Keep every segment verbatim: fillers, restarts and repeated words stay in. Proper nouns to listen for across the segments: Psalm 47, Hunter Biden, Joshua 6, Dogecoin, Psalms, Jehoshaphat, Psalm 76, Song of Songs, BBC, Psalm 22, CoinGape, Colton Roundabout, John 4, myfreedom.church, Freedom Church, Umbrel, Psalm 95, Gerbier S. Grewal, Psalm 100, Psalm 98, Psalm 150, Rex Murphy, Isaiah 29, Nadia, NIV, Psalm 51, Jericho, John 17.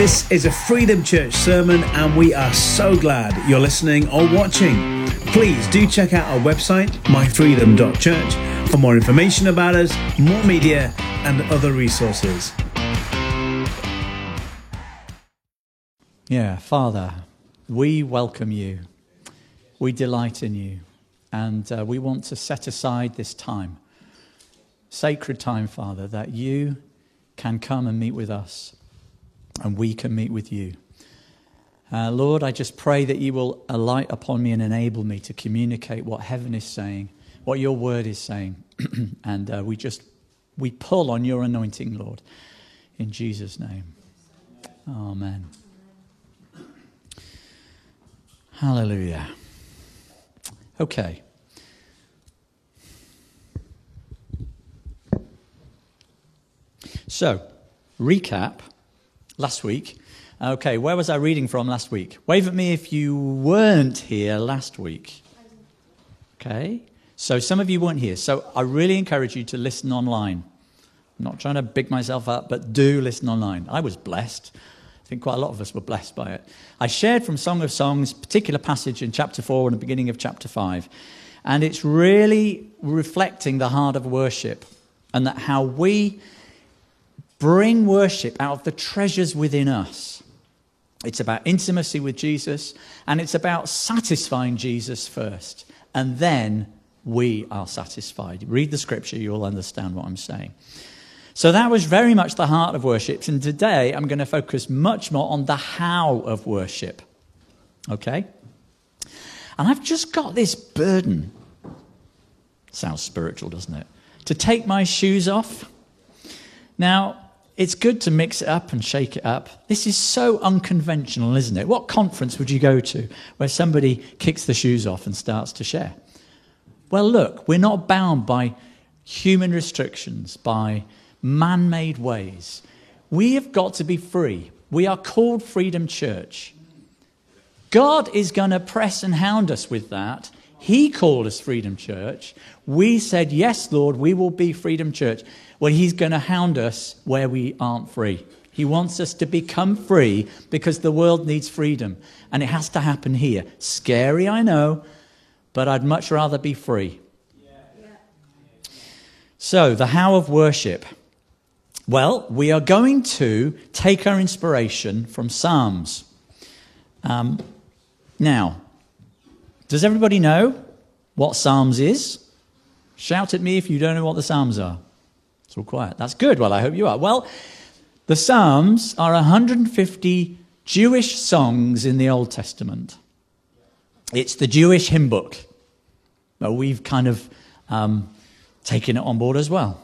This is a Freedom Church sermon, and we are so glad you're listening or watching. Please do check out our website, my freedom dot church, for more information about us, more media, and other resources. Yeah, Father, we welcome you. We delight in you. And uh, we want to set aside this time, sacred time, Father, that you can come and meet with us and we can meet with you. Uh, Lord, I just pray that you will alight upon me and enable me to communicate what heaven is saying, what your word is saying. and uh, we just, we pull on your anointing, Lord, in Jesus' name. Amen. Hallelujah. Okay. So, recap last week. Okay, where was I reading from last week? Wave at me if you weren't here last week. Okay, so some of you weren't here. So I really encourage you to listen online. I'm not trying to big myself up, but do listen online. I was blessed. I think quite a lot of us were blessed by it. I shared from Song of Songs, particular passage in chapter four and the beginning of chapter five. And it's really reflecting the heart of worship and that how we bring worship out of the treasures within us. It's about intimacy with Jesus, and it's about satisfying Jesus first, and then we are satisfied. Read the scripture, you'll understand what I'm saying. So that was very much the heart of worship, and today I'm going to focus much more on the how of worship. Okay? And I've just got this burden. Sounds spiritual, doesn't it? To take my shoes off. Now, it's good to mix it up and shake it up. This is so unconventional, isn't it? What conference would you go to where somebody kicks the shoes off and starts to share? Well, look, we're not bound by human restrictions, by man-made ways. We have got to be free. We are called Freedom Church. God is going to press and hound us with that. He called us Freedom Church. We said, yes, Lord, we will be Freedom Church. Well, he's going to hound us where we aren't free. He wants us to become free because the world needs freedom. And it has to happen here. Scary, I know, but I'd much rather be free. Yeah. Yeah. So, the how of worship. Well, we are going to take our inspiration from Psalms. Um, now, does everybody know what Psalms is? Shout at me if you don't know what the Psalms are. It's all quiet. That's good. Well, I hope you are. Well, the Psalms are one hundred fifty Jewish songs in the Old Testament. It's the Jewish hymn book. Well, we've kind of um, taken it on board as well.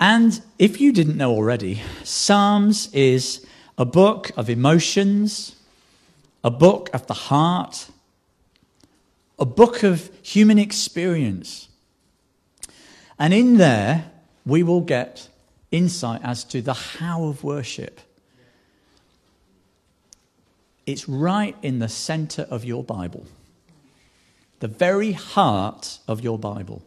And if you didn't know already, Psalms is a book of emotions, a book of the heart, a book of human experience. And in there, we will get insight as to the how of worship. It's right in the center of your Bible. The very heart of your Bible.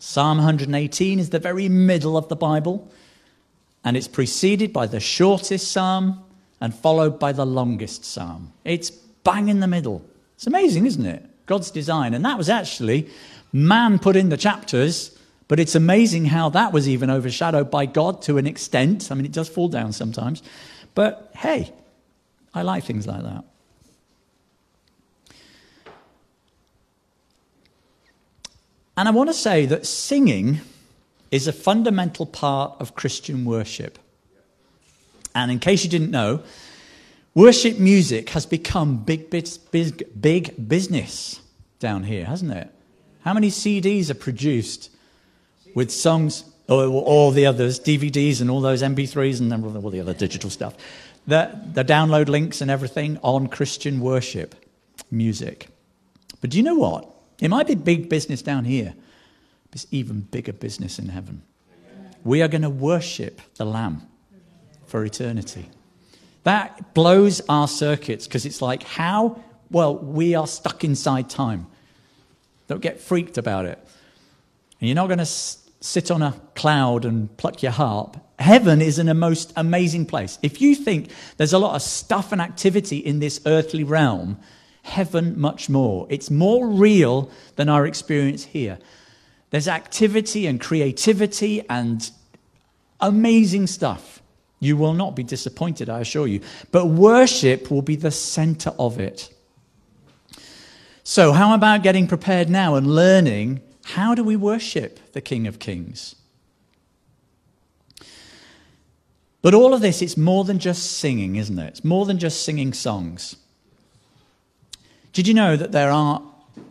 Psalm one hundred eighteen is the very middle of the Bible. And it's preceded by the shortest psalm and followed by the longest psalm. It's bang in the middle. It's amazing, isn't it? God's design. And that was actually... man put in the chapters, but it's amazing how that was even overshadowed by God to an extent. I mean, it does fall down sometimes. But hey, I like things like that. And I want to say that singing is a fundamental part of Christian worship. And in case you didn't know, worship music has become big, big, big business down here, hasn't it? How many C Ds are produced with songs, or all the others, D V Ds and all those M P threes and all the other digital stuff? The, the download links and everything on Christian worship music. But do you know what? It might be big business down here. But it's even bigger business in heaven. We are going to worship the Lamb for eternity. That blows our circuits because it's like, how? Well, we are stuck inside time. Don't get freaked about it. And you're not going to s- sit on a cloud and pluck your harp Heaven is in a most amazing place. If you think there's a lot of stuff and activity in this earthly realm, heaven much more. It's more real than our experience here. There's activity and creativity and amazing stuff. You will not be disappointed, I assure you. But worship will be the center of it. So how about getting prepared now and learning, how do we worship the King of Kings? But all of this, it's more than just singing, isn't it? It's more than just singing songs. Did you know that there are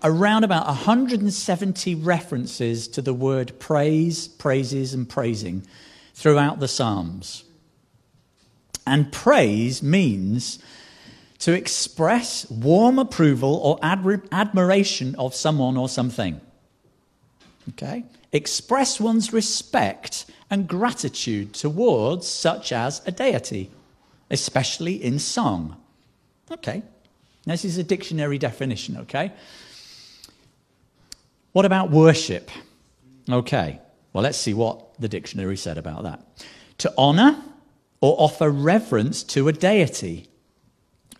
around about one hundred seventy references to the word praise, praises, and praising throughout the Psalms? And praise means to express warm approval or admi- admiration of someone or something. Okay? Express one's respect and gratitude towards such as a deity, especially in song. Okay? Now, this is a dictionary definition, okay? What about worship? Okay. Well, let's see what the dictionary said about that. To honor or offer reverence to a deity,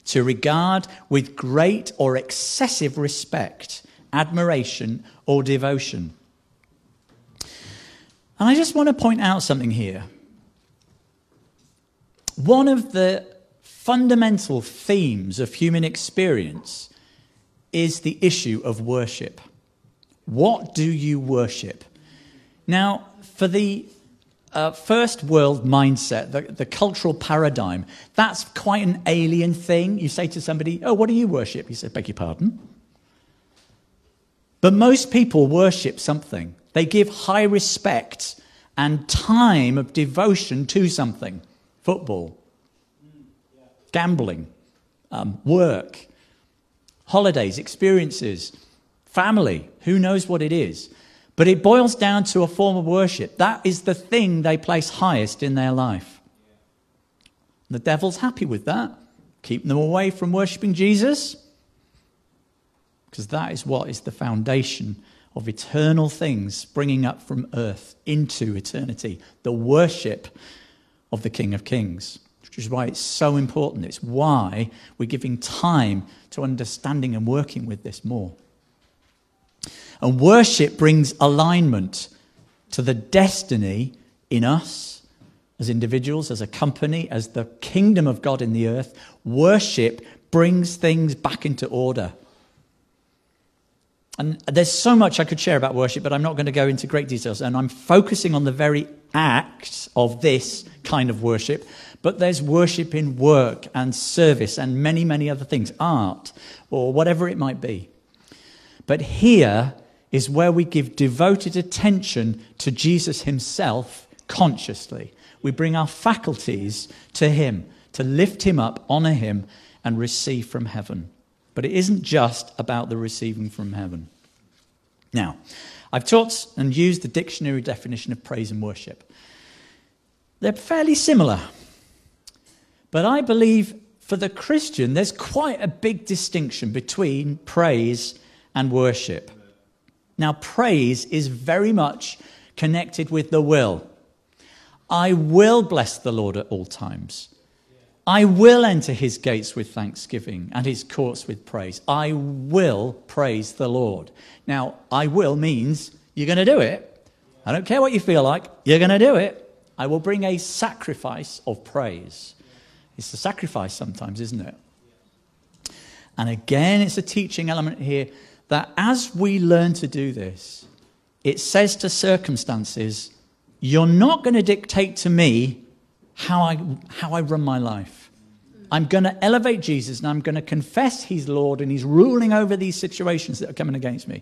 to regard with great or excessive respect, admiration, or devotion. And I just want to point out something here. One of the fundamental themes of human experience is the issue of worship. What do you worship? Now, for the Uh, first world mindset, the, the cultural paradigm, that's quite an alien thing. You say to somebody, oh, what do you worship? He says, beg your pardon. But most people worship something. They give high respect and time of devotion to something. Football, gambling, um, work, holidays, experiences, family, who knows what it is. But it boils down to a form of worship. That is the thing they place highest in their life. The devil's happy with that. Keep them away from worshipping Jesus. Because that is what is the foundation of eternal things springing up from earth into eternity. The worship of the King of Kings. Which is why it's so important. It's why we're giving time to understanding and working with this more. And worship brings alignment to the destiny in us as individuals, as a company, as the kingdom of God in the earth. Worship brings things back into order. And there's so much I could share about worship, but I'm not going to go into great details. And I'm focusing on the very act of this kind of worship. But there's worship in work and service and many, many other things, art or whatever it might be. But here is where we give devoted attention to Jesus himself consciously. We bring our faculties to him, to lift him up, honor him, and receive from heaven. But it isn't just about the receiving from heaven. Now, I've taught and used the dictionary definition of praise and worship. They're fairly similar. But I believe for the Christian, there's quite a big distinction between praise and worship. Now, praise is very much connected with the will. I will bless the Lord at all times. I will enter his gates with thanksgiving and his courts with praise. I will praise the Lord. Now, I will means you're going to do it. I don't care what you feel like. You're going to do it. I will bring a sacrifice of praise. It's a sacrifice sometimes, isn't it? And again, it's a teaching element here. That as we learn to do this, it says to circumstances, you're not going to dictate to me how I how I run my life. I'm going to elevate Jesus and I'm going to confess he's Lord and he's ruling over these situations that are coming against me.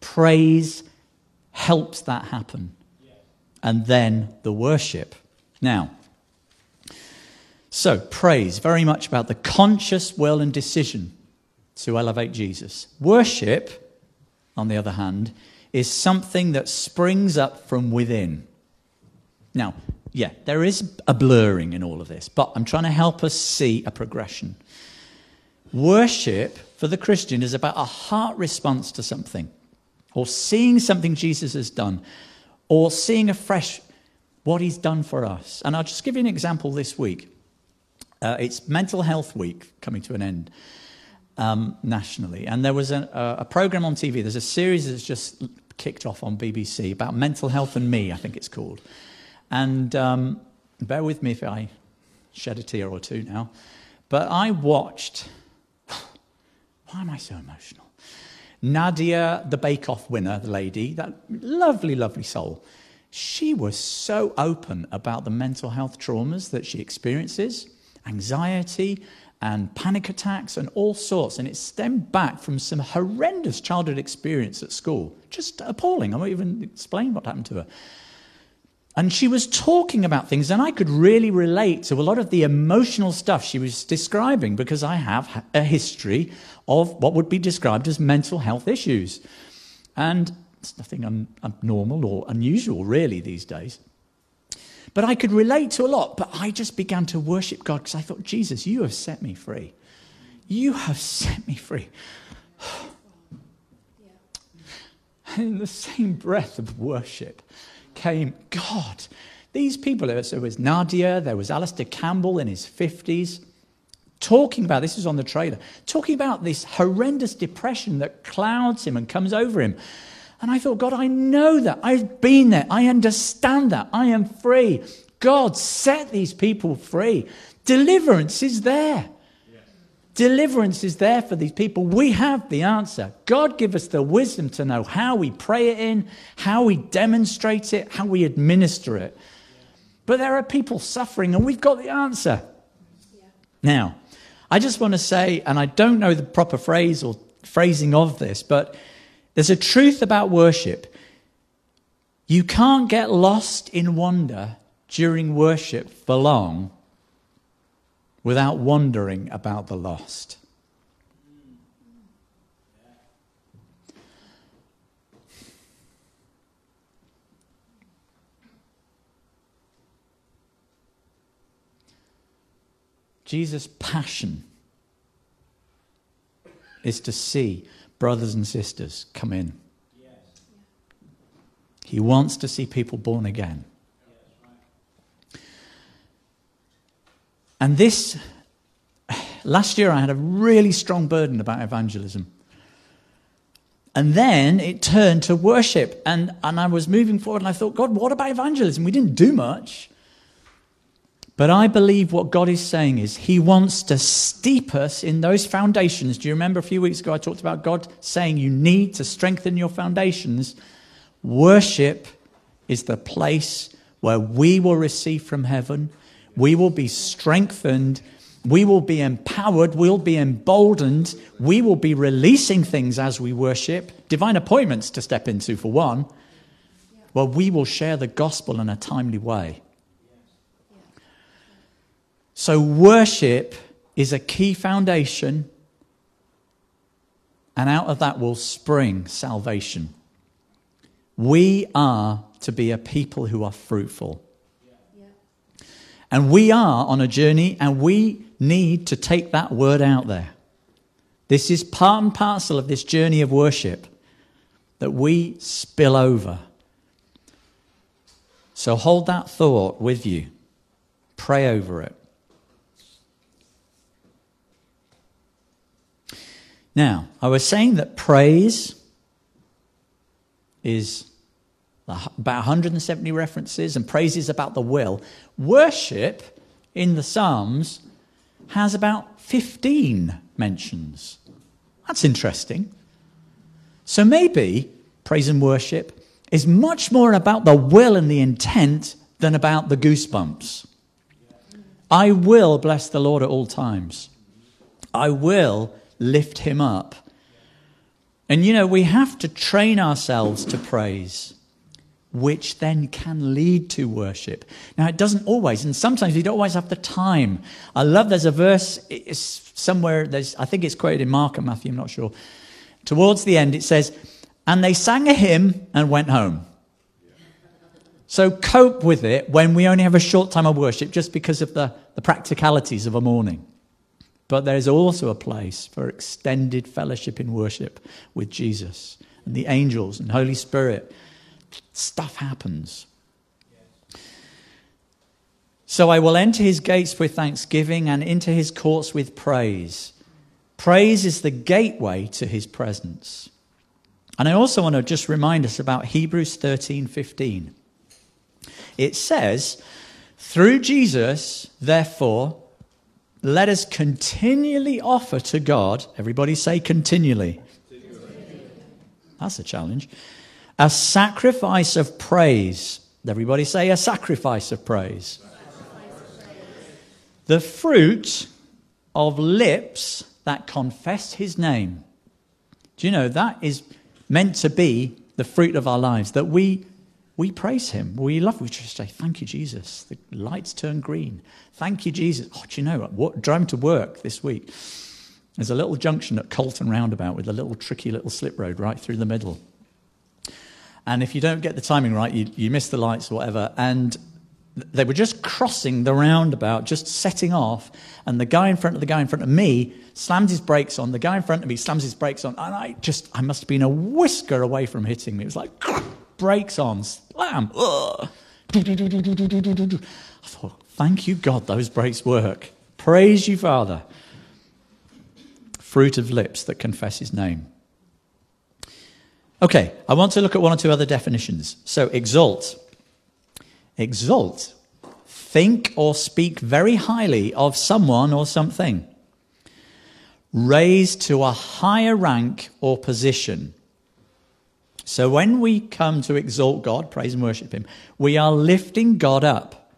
Praise helps that happen. And then the worship. Now, so praise, very much about the conscious will and decision to elevate Jesus. Worship, on the other hand, is something that springs up from within. Now, yeah, there is a blurring in all of this, but I'm trying to help us see a progression. Worship for the Christian is about a heart response to something, or seeing something Jesus has done, or seeing afresh what he's done for us. And I'll just give you an example this week. Uh, it's Mental Health Week coming to an end um, nationally. And there was a, a program on T V. There's a series that's just kicked off on B B C about mental health and me, I think it's called. And um, bear with me if I shed a tear or two now. But I watched... Why am I so emotional? Nadia, the Bake Off winner, the lady, that lovely, lovely soul. She was so open about the mental health traumas that she experiences, anxiety and panic attacks and all sorts. And it stemmed back from some horrendous childhood experience at school. Just appalling. I won't even explain what happened to her. And she was talking about things, and I could really relate to a lot of the emotional stuff she was describing because I have a history of what would be described as mental health issues. And it's nothing un- abnormal or unusual, really, these days. But I could relate to a lot, but I just began to worship God because I thought, Jesus, you have set me free. You have set me free. And in the same breath of worship came, God, these people, there was Nadia, there was Alistair Campbell in his fifties, talking about, this is on the trailer, talking about this horrendous depression that clouds him and comes over him. And I thought, God, I know that. I've been there. I understand that. I am free. God, set these people free. Deliverance is there. Yes. Deliverance is there for these people. We have the answer. God, give us the wisdom to know how we pray it in, how we demonstrate it, how we administer it. Yes. But there are people suffering, and we've got the answer. Yeah. Now, I just want to say, and I don't know the proper phrase or phrasing of this, but... there's a truth about worship. You can't get lost in wonder during worship for long without wondering about the lost. Jesus' passion is to see brothers and sisters, come in. Yes. He wants to see people born again. Yes, right. And this, last year I had a really strong burden about evangelism. And then it turned to worship. And, and I was moving forward and I thought, God, what about evangelism? We didn't do much. But I believe what God is saying is he wants to steep us in those foundations. Do you remember a few weeks ago I talked about God saying you need to strengthen your foundations? Worship is the place where we will receive from heaven. We will be strengthened. We will be empowered. We'll be emboldened. We will be releasing things as we worship. Divine appointments to step into, for one. Where we will share the gospel in a timely way. So worship is a key foundation, and out of that will spring salvation. We are to be a people who are fruitful. Yeah. And we are on a journey, and we need to take that word out there. This is part and parcel of this journey of worship, that we spill over. So hold that thought with you. Pray over it. Now, I was saying that praise is about one hundred seventy references, and praise is about the will. Worship in the Psalms has about fifteen mentions. That's interesting. So maybe praise and worship is much more about the will and the intent than about the goosebumps. I will bless the Lord at all times. I will lift him up. And you know, we have to train ourselves to praise, which then can lead to worship. Now, it doesn't always, and sometimes we don't always have the time. I love, there's a verse it's somewhere, there's, I think it's quoted in Mark or Matthew, I'm not sure. Towards the end, it says, and they sang a hymn and went home. So cope with it when we only have a short time of worship just because of the, the practicalities of a morning. But there is also a place for extended fellowship in worship with Jesus and the angels and Holy Spirit. Stuff happens. Yes. So I will enter his gates with thanksgiving and into his courts with praise. Praise is the gateway to his presence. And I also want to just remind us about Hebrews thirteen fifteen. It says, through Jesus, therefore, let us continually offer to God, everybody say continually. continually. That's a challenge. A sacrifice of praise. Everybody say a sacrifice of praise. The fruit of lips that confess his name. Do you know that is meant to be the fruit of our lives, that we we praise him, we love, we just say, thank you, Jesus. The lights turn green. Thank you, Jesus. Oh, do you know, what, driving to work this week, there's a little junction at Colton Roundabout with a little tricky little slip road right through the middle. And if you don't get the timing right, you, you miss the lights or whatever. And they were just crossing the roundabout, just setting off, and the guy in front of the guy in front of me slams his brakes on, the guy in front of me slams his brakes on, and I just, I must have been a whisker away from hitting me. It was like, brakes on, slam, ugh. I thought, thank you, God, those brakes work. Praise you, Father. Fruit of lips that confess his name. Okay, I want to look at one or two other definitions. So, exalt. Exalt, think or speak very highly of someone or something. Raise to a higher rank or position. So when we come to exalt God, praise and worship him, we are lifting God up.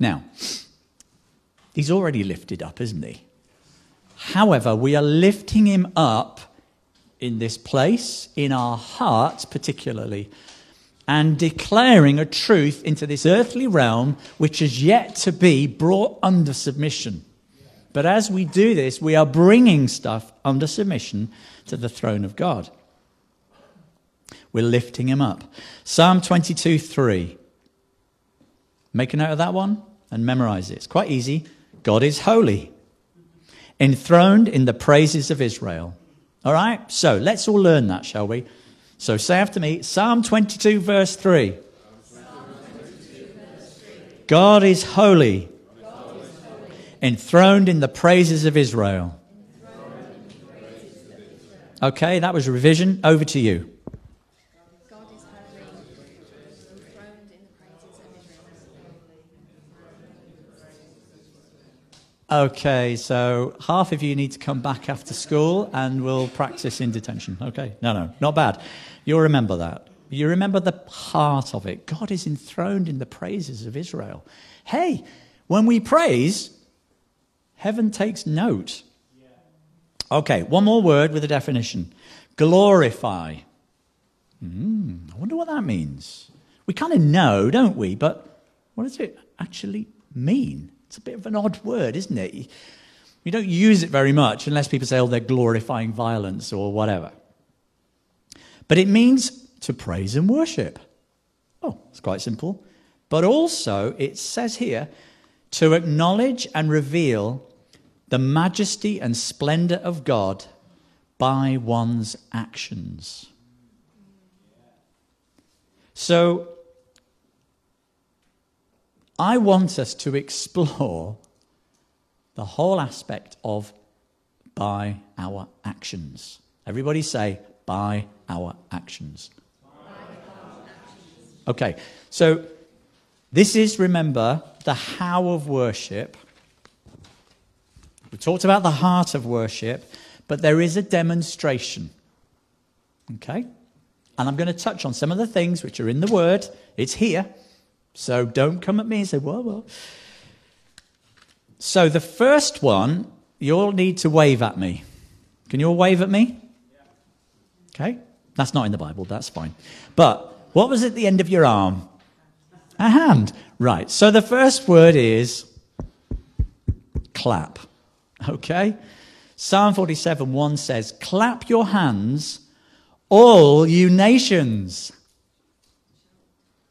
Now, he's already lifted up, isn't he? However, we are lifting him up in this place, in our hearts particularly, and declaring a truth into this earthly realm, which is yet to be brought under submission. But as we do this, we are bringing stuff under submission to the throne of God. We're lifting him up. Psalm twenty-two three. Make a note of that one and memorize it. It's quite easy. God is holy, enthroned in the praises of Israel. All right? So let's all learn that, shall we? So say after me, Psalm twenty-two, verse three. Psalm twenty-two, verse three. God is holy, God is holy. Enthroned in the praises of Israel. Praises of Israel. Okay, that was a revision. Over to you. God is holy, enthroned in the praises of Israel. Okay, so half of you need to come back after school and we'll practice in detention. Okay, no, no, not bad. You'll remember that. You remember the heart of it. God is enthroned in the praises of Israel. Hey, when we praise, heaven takes note. Okay, one more word with a definition. Glorify. Mm, I wonder what that means. We kind of know, don't we? But what does it actually mean? It's a bit of an odd word, isn't it? You don't use it very much unless people say, oh, they're glorifying violence or whatever. But it means to praise and worship. Oh, it's quite simple. But also, it says here, to acknowledge and reveal the majesty and splendor of God by one's actions. So, I want us to explore the whole aspect of by our actions. Everybody say, by our actions. By our actions. Okay, so this is, remember, the how of worship. We talked about the heart of worship, but there is a demonstration. Okay? And I'm going to touch on some of the things which are in the Word. It's here. So don't come at me and say, whoa, whoa. So the first one, you all need to wave at me. Can you all wave at me? Okay, that's not in the Bible, that's fine. But what was at the end of your arm? A hand. Right, so the first word is clap. Okay? Psalm forty-seven one says, clap your hands, all you nations.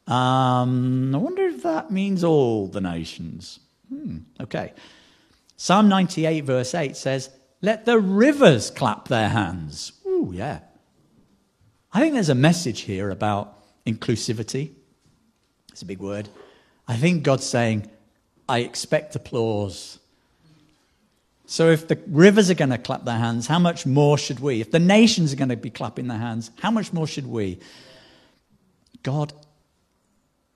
Um, I wonder if that means all the nations. Hmm, okay. Psalm ninety-eight verse eight says, let the rivers clap their hands. Ooh, yeah. I think there's a message here about inclusivity. It's a big word. I think God's saying, I expect applause. So if the rivers are going to clap their hands, how much more should we? If the nations are going to be clapping their hands, how much more should we? God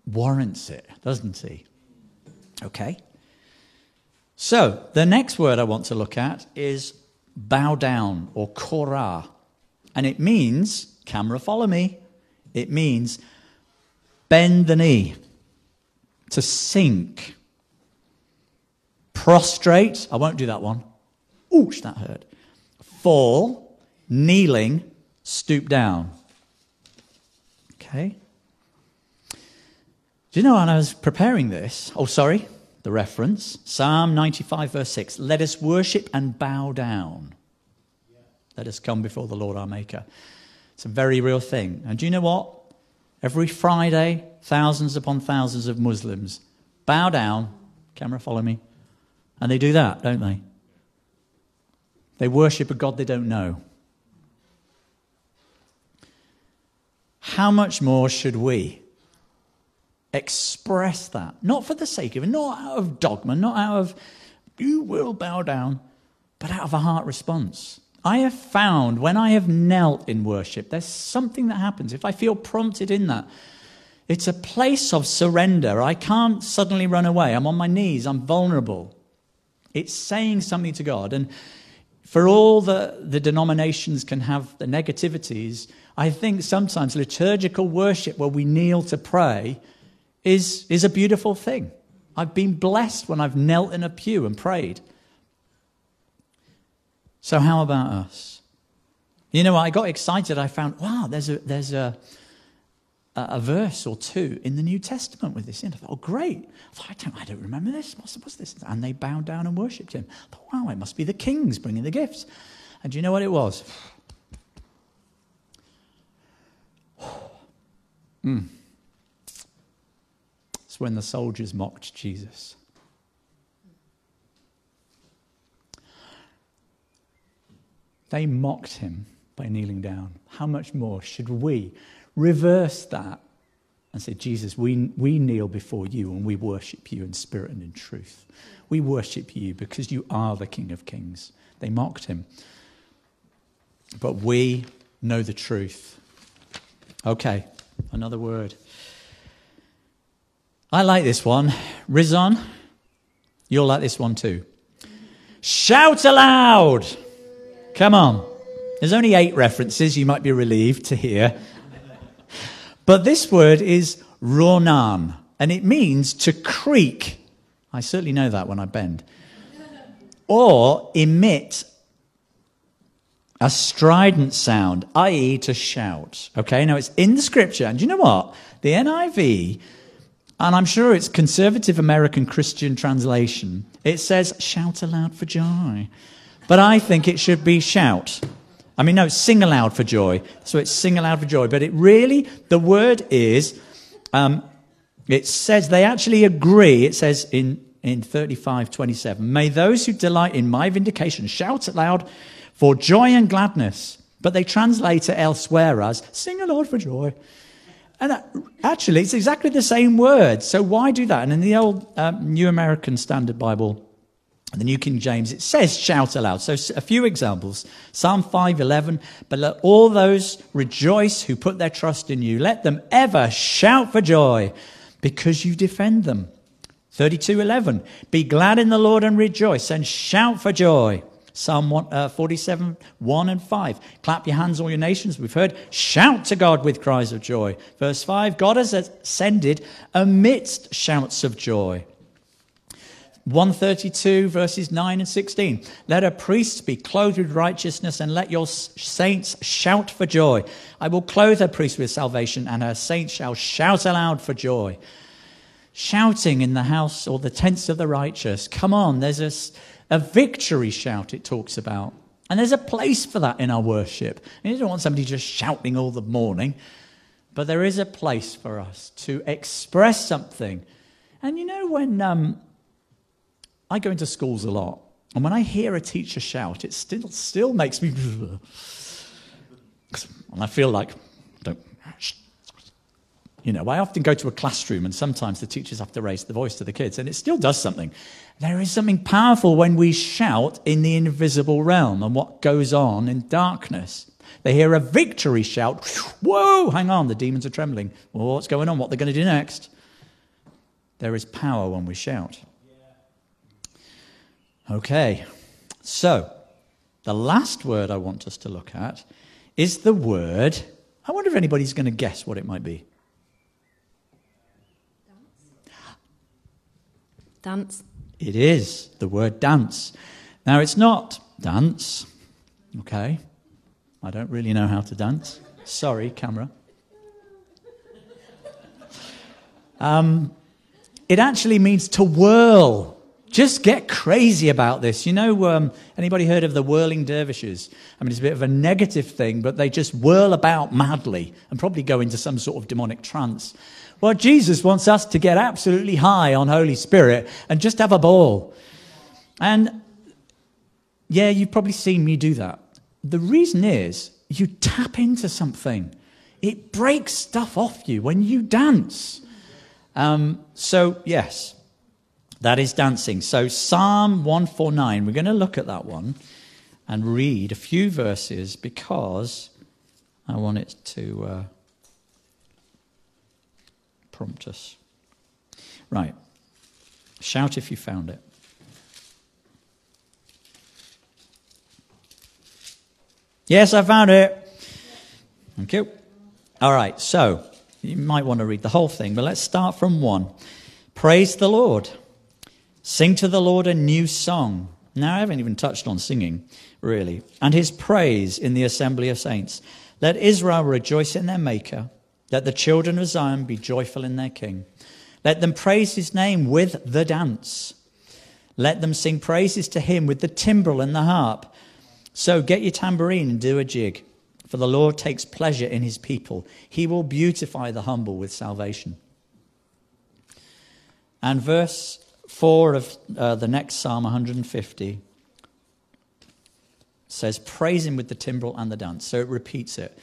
warrants it, doesn't he? Okay. So the next word I want to look at is bow down, or korah. And it means, camera follow me, it means bend the knee, to sink, prostrate. I won't do that one. Ouch, that hurt. Fall, kneeling, stoop down. Okay. Do you know, when I was preparing this, oh, sorry, the reference, Psalm ninety-five, verse six, let us worship and bow down. Let us come before the Lord our Maker. It's a very real thing. And do you know what? Every Friday, thousands upon thousands of Muslims bow down, camera follow me, and they do that, don't they? They worship a God they don't know. How much more should we express that? Not for the sake of it, not out of dogma, not out of you will bow down, but out of a heart response. I have found when I have knelt in worship, there's something that happens. If I feel prompted in that, it's a place of surrender. I can't suddenly run away. I'm on my knees. I'm vulnerable. It's saying something to God. And for all the, the denominations can have the negativities, I think sometimes liturgical worship where we kneel to pray is is a beautiful thing. I've been blessed when I've knelt in a pew and prayed. So how about us? You know, I got excited. I found, wow, there's a there's a a verse or two in the New Testament with this in. I thought, oh, great. I thought, I don't I don't remember this. What's, what's this? And they bowed down and worshipped him. I thought, wow, it must be the kings bringing the gifts. And do you know what it was? mm. It's when the soldiers mocked Jesus. They mocked him by kneeling down. How much more should we reverse that and say, Jesus, we, we kneel before you and we worship you in spirit and in truth. We worship you because you are the King of Kings. They mocked him. But we know the truth. Okay, another word. I like this one. Rizon, you'll like this one too. Shout aloud. Come on. There's only eight references, you might be relieved to hear. But this word is ronan, and it means to creak. I certainly know that when I bend. Or emit a strident sound, that is to shout. Okay, now it's in the scripture. And do you know what? The N I V... and I'm sure it's conservative American Christian translation. It says, shout aloud for joy. But I think it should be shout. I mean, no, sing aloud for joy. So it's sing aloud for joy. But it really, the word is, um, it says, they actually agree. It says in, in thirty-five twenty-seven, may those who delight in my vindication shout aloud for joy and gladness. But they translate it elsewhere as, sing aloud for joy. And actually, it's exactly the same word. So why do that? And in the old um, New American Standard Bible, the New King James, it says shout aloud. So a few examples. Psalm five eleven, but let all those rejoice who put their trust in you. Let them ever shout for joy because you defend them. thirty-two eleven, be glad in the Lord and rejoice and shout for joy. Psalm forty-seven, one and five. Clap your hands, all your nations, we've heard. Shout to God with cries of joy. Verse five, God has ascended amidst shouts of joy. one thirty-two, verses nine and sixteen. Let a priest be clothed with righteousness and let your saints shout for joy. I will clothe a priest with salvation and her saints shall shout aloud for joy. Shouting in the house or the tents of the righteous. Come on, there's a... A victory shout, it talks about. And there's a place for that in our worship. And you don't want somebody just shouting all the morning. But there is a place for us to express something. And you know, when um, I go into schools a lot, and when I hear a teacher shout, it still still makes me... and I feel like... Don't, You know, I often go to a classroom and sometimes the teachers have to raise the voice to the kids, and it still does something. There is something powerful when we shout in the invisible realm and what goes on in darkness. They hear a victory shout. Whoa, hang on, the demons are trembling. Well, what's going on? What they're going to do next? There is power when we shout. Okay, so the last word I want us to look at is the word. I wonder if anybody's going to guess what it might be. Dance. It is the word dance. Now, it's not dance, okay? I don't really know how to dance. Sorry, camera. Um, it actually means to whirl. Just get crazy about this. You know, um, anybody heard of the whirling dervishes? I mean, it's a bit of a negative thing, but they just whirl about madly and probably go into some sort of demonic trance. Well, Jesus wants us to get absolutely high on Holy Spirit and just have a ball. And yeah, you've probably seen me do that. The reason is you tap into something. It breaks stuff off you when you dance. Um, so, yes. That is dancing. So Psalm one forty-nine, we're going to look at that one and read a few verses because I want it to uh, prompt us. Right. Shout if you found it. Yes, I found it. Thank you. All right. So you might want to read the whole thing, but let's start from one. Praise the Lord. Sing to the Lord a new song. Now, I haven't even touched on singing, really. And his praise in the assembly of saints. Let Israel rejoice in their Maker. Let the children of Zion be joyful in their King. Let them praise his name with the dance. Let them sing praises to him with the timbrel and the harp. So get your tambourine and do a jig. For the Lord takes pleasure in his people. He will beautify the humble with salvation. And verse four of uh, the next Psalm, one fifty, says, praise him with the timbrel and the dance. So it repeats it.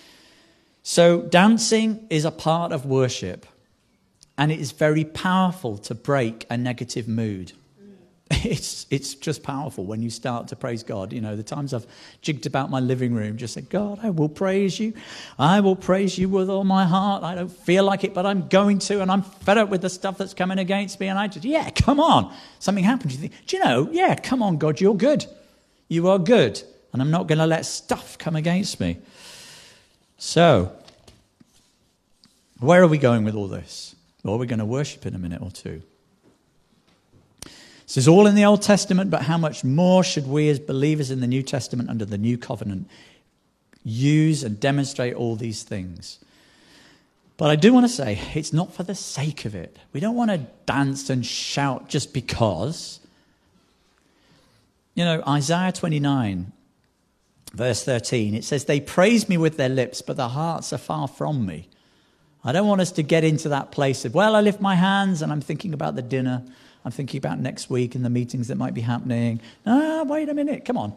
So dancing is a part of worship, and it is very powerful to break a negative mood. It's it's just powerful when you start to praise God. You know, the times I've jigged about my living room, just said, God, I will praise you. I will praise you with all my heart. I don't feel like it, but I'm going to, and I'm fed up with the stuff that's coming against me. And I just, yeah, come on. Something happened. You think, do you know, yeah, come on, God, you're good. You are good. And I'm not going to let stuff come against me. So, where are we going with all this? Well, we're going to worship in a minute or two. This is all in the Old Testament, but how much more should we as believers in the New Testament under the New Covenant use and demonstrate all these things? But I do want to say, it's not for the sake of it. We don't want to dance and shout just because. You know, Isaiah twenty-nine, verse thirteen, it says, they praise me with their lips, but their hearts are far from me. I don't want us to get into that place of, well, I lift my hands and I'm thinking about the dinner. I'm thinking about next week and the meetings that might be happening. No, wait a minute. Come on.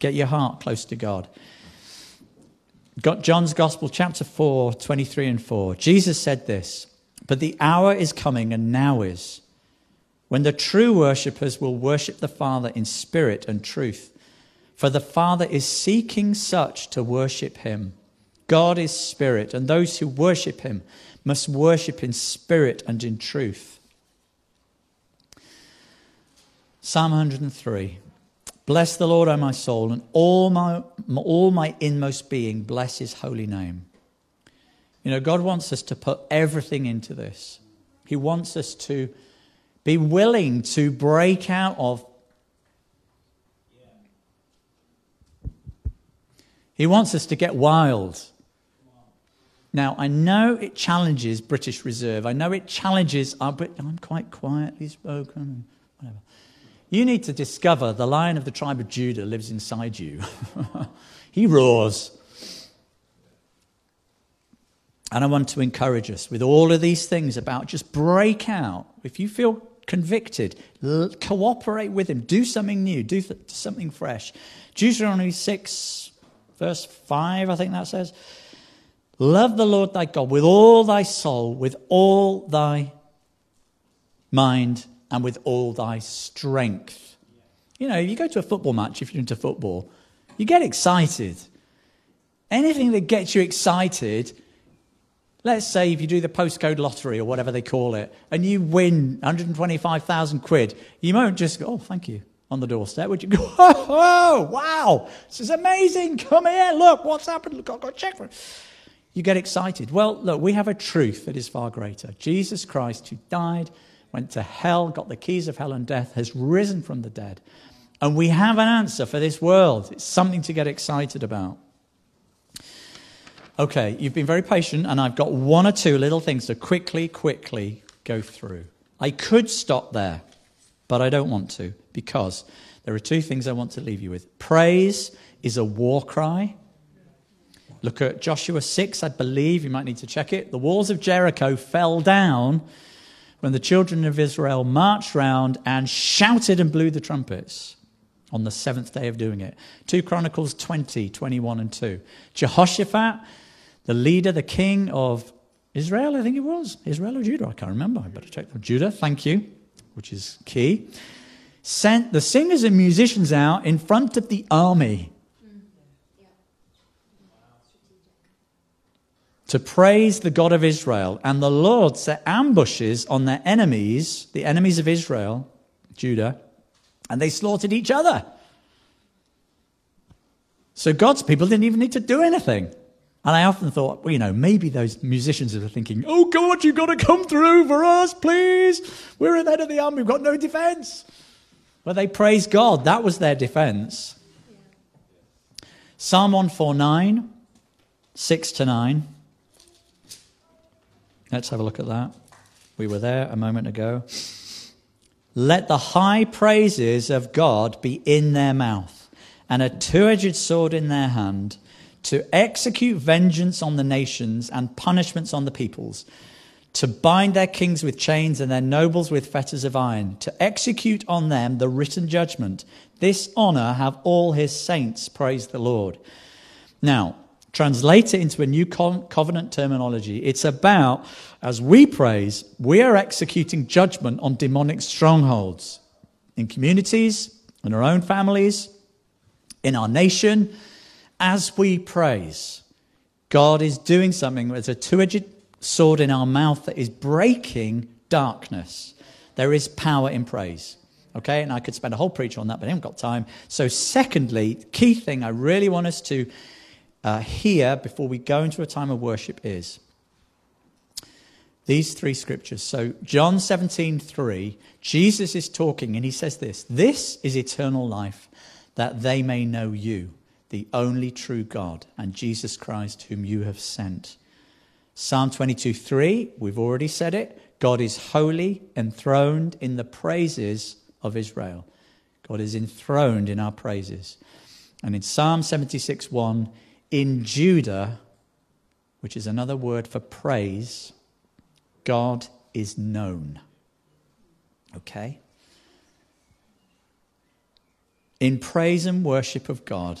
Get your heart close to God. Got John's Gospel, chapter four, twenty-three and four. Jesus said this, but the hour is coming and now is, when the true worshippers will worship the Father in spirit and truth. For the Father is seeking such to worship him. God is spirit, and those who worship him must worship in spirit and in truth. Psalm one hundred three, bless the Lord, O my soul, and all my all my inmost being, bless his holy name. You know, God wants us to put everything into this. He wants us to be willing to break out of. He wants us to get wild. Now, I know it challenges British Reserve. I know it challenges our Brit- I'm quite quietly spoken, whatever. You need to discover the lion of the tribe of Judah lives inside you. He roars. And I want to encourage us with all of these things about just break out. If you feel convicted, l- cooperate with him. Do something new. Do th- something fresh. Deuteronomy six, verse five, I think that says. Love the Lord thy God with all thy soul, with all thy mind, and with all thy strength. You know, you go to a football match, if you're into football, you get excited. Anything that gets you excited, let's say if you do the postcode lottery or whatever they call it, and you win one hundred twenty-five thousand quid, you won't just go, oh, thank you, on the doorstep. Would you go, oh, oh, wow, this is amazing. Come here, look, what's happened? Look, I've got a check for it. You get excited. Well, look, we have a truth that is far greater. Jesus Christ, who died, went to hell, got the keys of hell and death, has risen from the dead. And we have an answer for this world. It's something to get excited about. Okay, you've been very patient, and I've got one or two little things to quickly, quickly go through. I could stop there, but I don't want to, because there are two things I want to leave you with. Praise is a war cry. Look at Joshua six, I believe. You might need to check it. The walls of Jericho fell down when the children of Israel marched round and shouted and blew the trumpets on the seventh day of doing it. Two Chronicles twenty, twenty-one and two. Jehoshaphat, the leader, the king of Israel, I think it was. Israel or Judah, I can't remember. I better check them. Judah, thank you, which is key. Sent the singers and musicians out in front of the army to praise the God of Israel. And the Lord set ambushes on their enemies, the enemies of Israel, Judah, and they slaughtered each other. So God's people didn't even need to do anything. And I often thought, well, you know, maybe those musicians are thinking, oh God, you've got to come through for us, please. We're at the head of the army, we've got no defense. But they praised God. That was their defense. Yeah. Psalm one forty-nine, six to nine. Let's have a look at that. We were there a moment ago. Let the high praises of God be in their mouth and a two-edged sword in their hand, to execute vengeance on the nations and punishments on the peoples, to bind their kings with chains and their nobles with fetters of iron, to execute on them the written judgment. This honor have all his saints, praise the Lord. Now, translate it into a new covenant terminology. It's about, as we praise, we are executing judgment on demonic strongholds in communities, in our own families, in our nation. As we praise, God is doing something. There's a two-edged sword in our mouth that is breaking darkness. There is power in praise. Okay, and I could spend a whole preacher on that, but I haven't got time. So secondly, the key thing I really want us to Uh, here, before we go into a time of worship, is these three scriptures. So John seventeen, three, Jesus is talking and he says this, "This is eternal life, that they may know you, the only true God, and Jesus Christ whom you have sent." Psalm twenty-two, three, we've already said it, God is holy, enthroned in the praises of Israel. God is enthroned in our praises. And in Psalm seventy-six, one, in Judah, which is another word for praise, God is known. Okay? In praise and worship of God,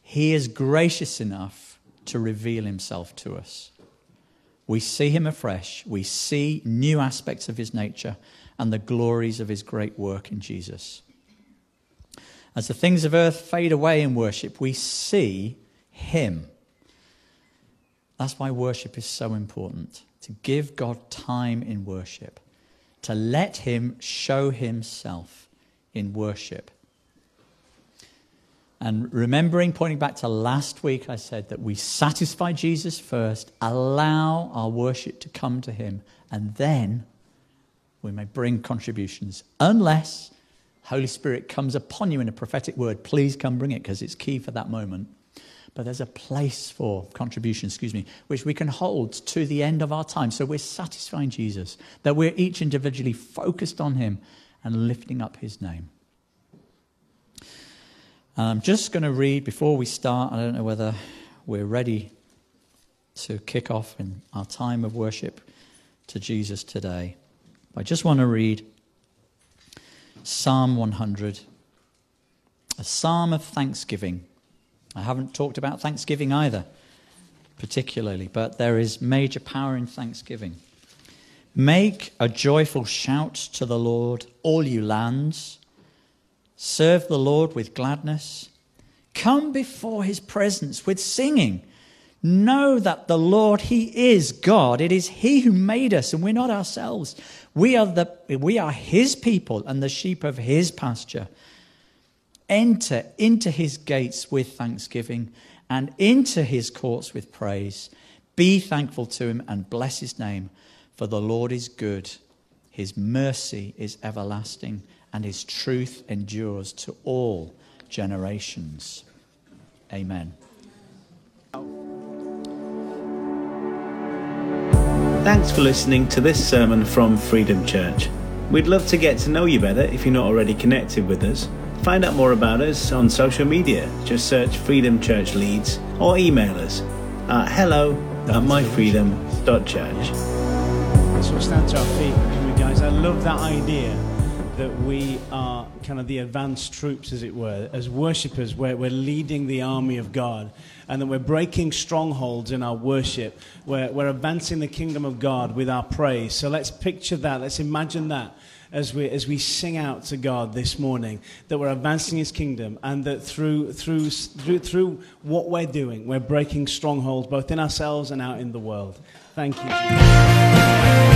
he is gracious enough to reveal himself to us. We see him afresh. We see new aspects of his nature and the glories of his great work in Jesus. As the things of earth fade away in worship, we see him. That's why worship is so important. To give God time in worship. To let him show himself in worship. And remembering, pointing back to last week, I said that we satisfy Jesus first. Allow our worship to come to him. And then we may bring contributions. Unless Holy Spirit comes upon you in a prophetic word, please come bring it, because it's key for that moment. But there's a place for contribution, excuse me, which we can hold to the end of our time. So we're satisfying Jesus, that we're each individually focused on him and lifting up his name. And I'm just going to read before we start. I don't know whether we're ready to kick off in our time of worship to Jesus today. But I just want to read Psalm one hundred, a psalm of thanksgiving. I haven't talked about thanksgiving either. particularly, but there is major power in thanksgiving. Make a joyful shout to the Lord, all you lands. Serve the Lord with gladness. Come before his presence with singing. Know that the Lord, he is God. It is he who made us, and we're not ourselves. We are the we are his people and the sheep of his pasture. Enter into his gates with thanksgiving and into his courts with praise. Be thankful to him and bless his name. For the Lord is good, his mercy is everlasting, and his truth endures to all generations. Amen. Thanks for listening to this sermon from Freedom Church. We'd love to get to know you better if you're not already connected with us. Find out more about us on social media. Just search Freedom Church Leeds or email us at hello at my freedom dot church. So we'll stand to our feet, can we, guys? I love that idea that we are kind of the advanced troops, as it were, as worshippers, where we're leading the army of God, and that we're breaking strongholds in our worship. We're, we're advancing the kingdom of God with our praise. So let's picture that, let's imagine that as we as we sing out to God this morning, that we're advancing his kingdom, and that through through through through what we're doing, we're breaking strongholds both in ourselves and out in the world. Thank you.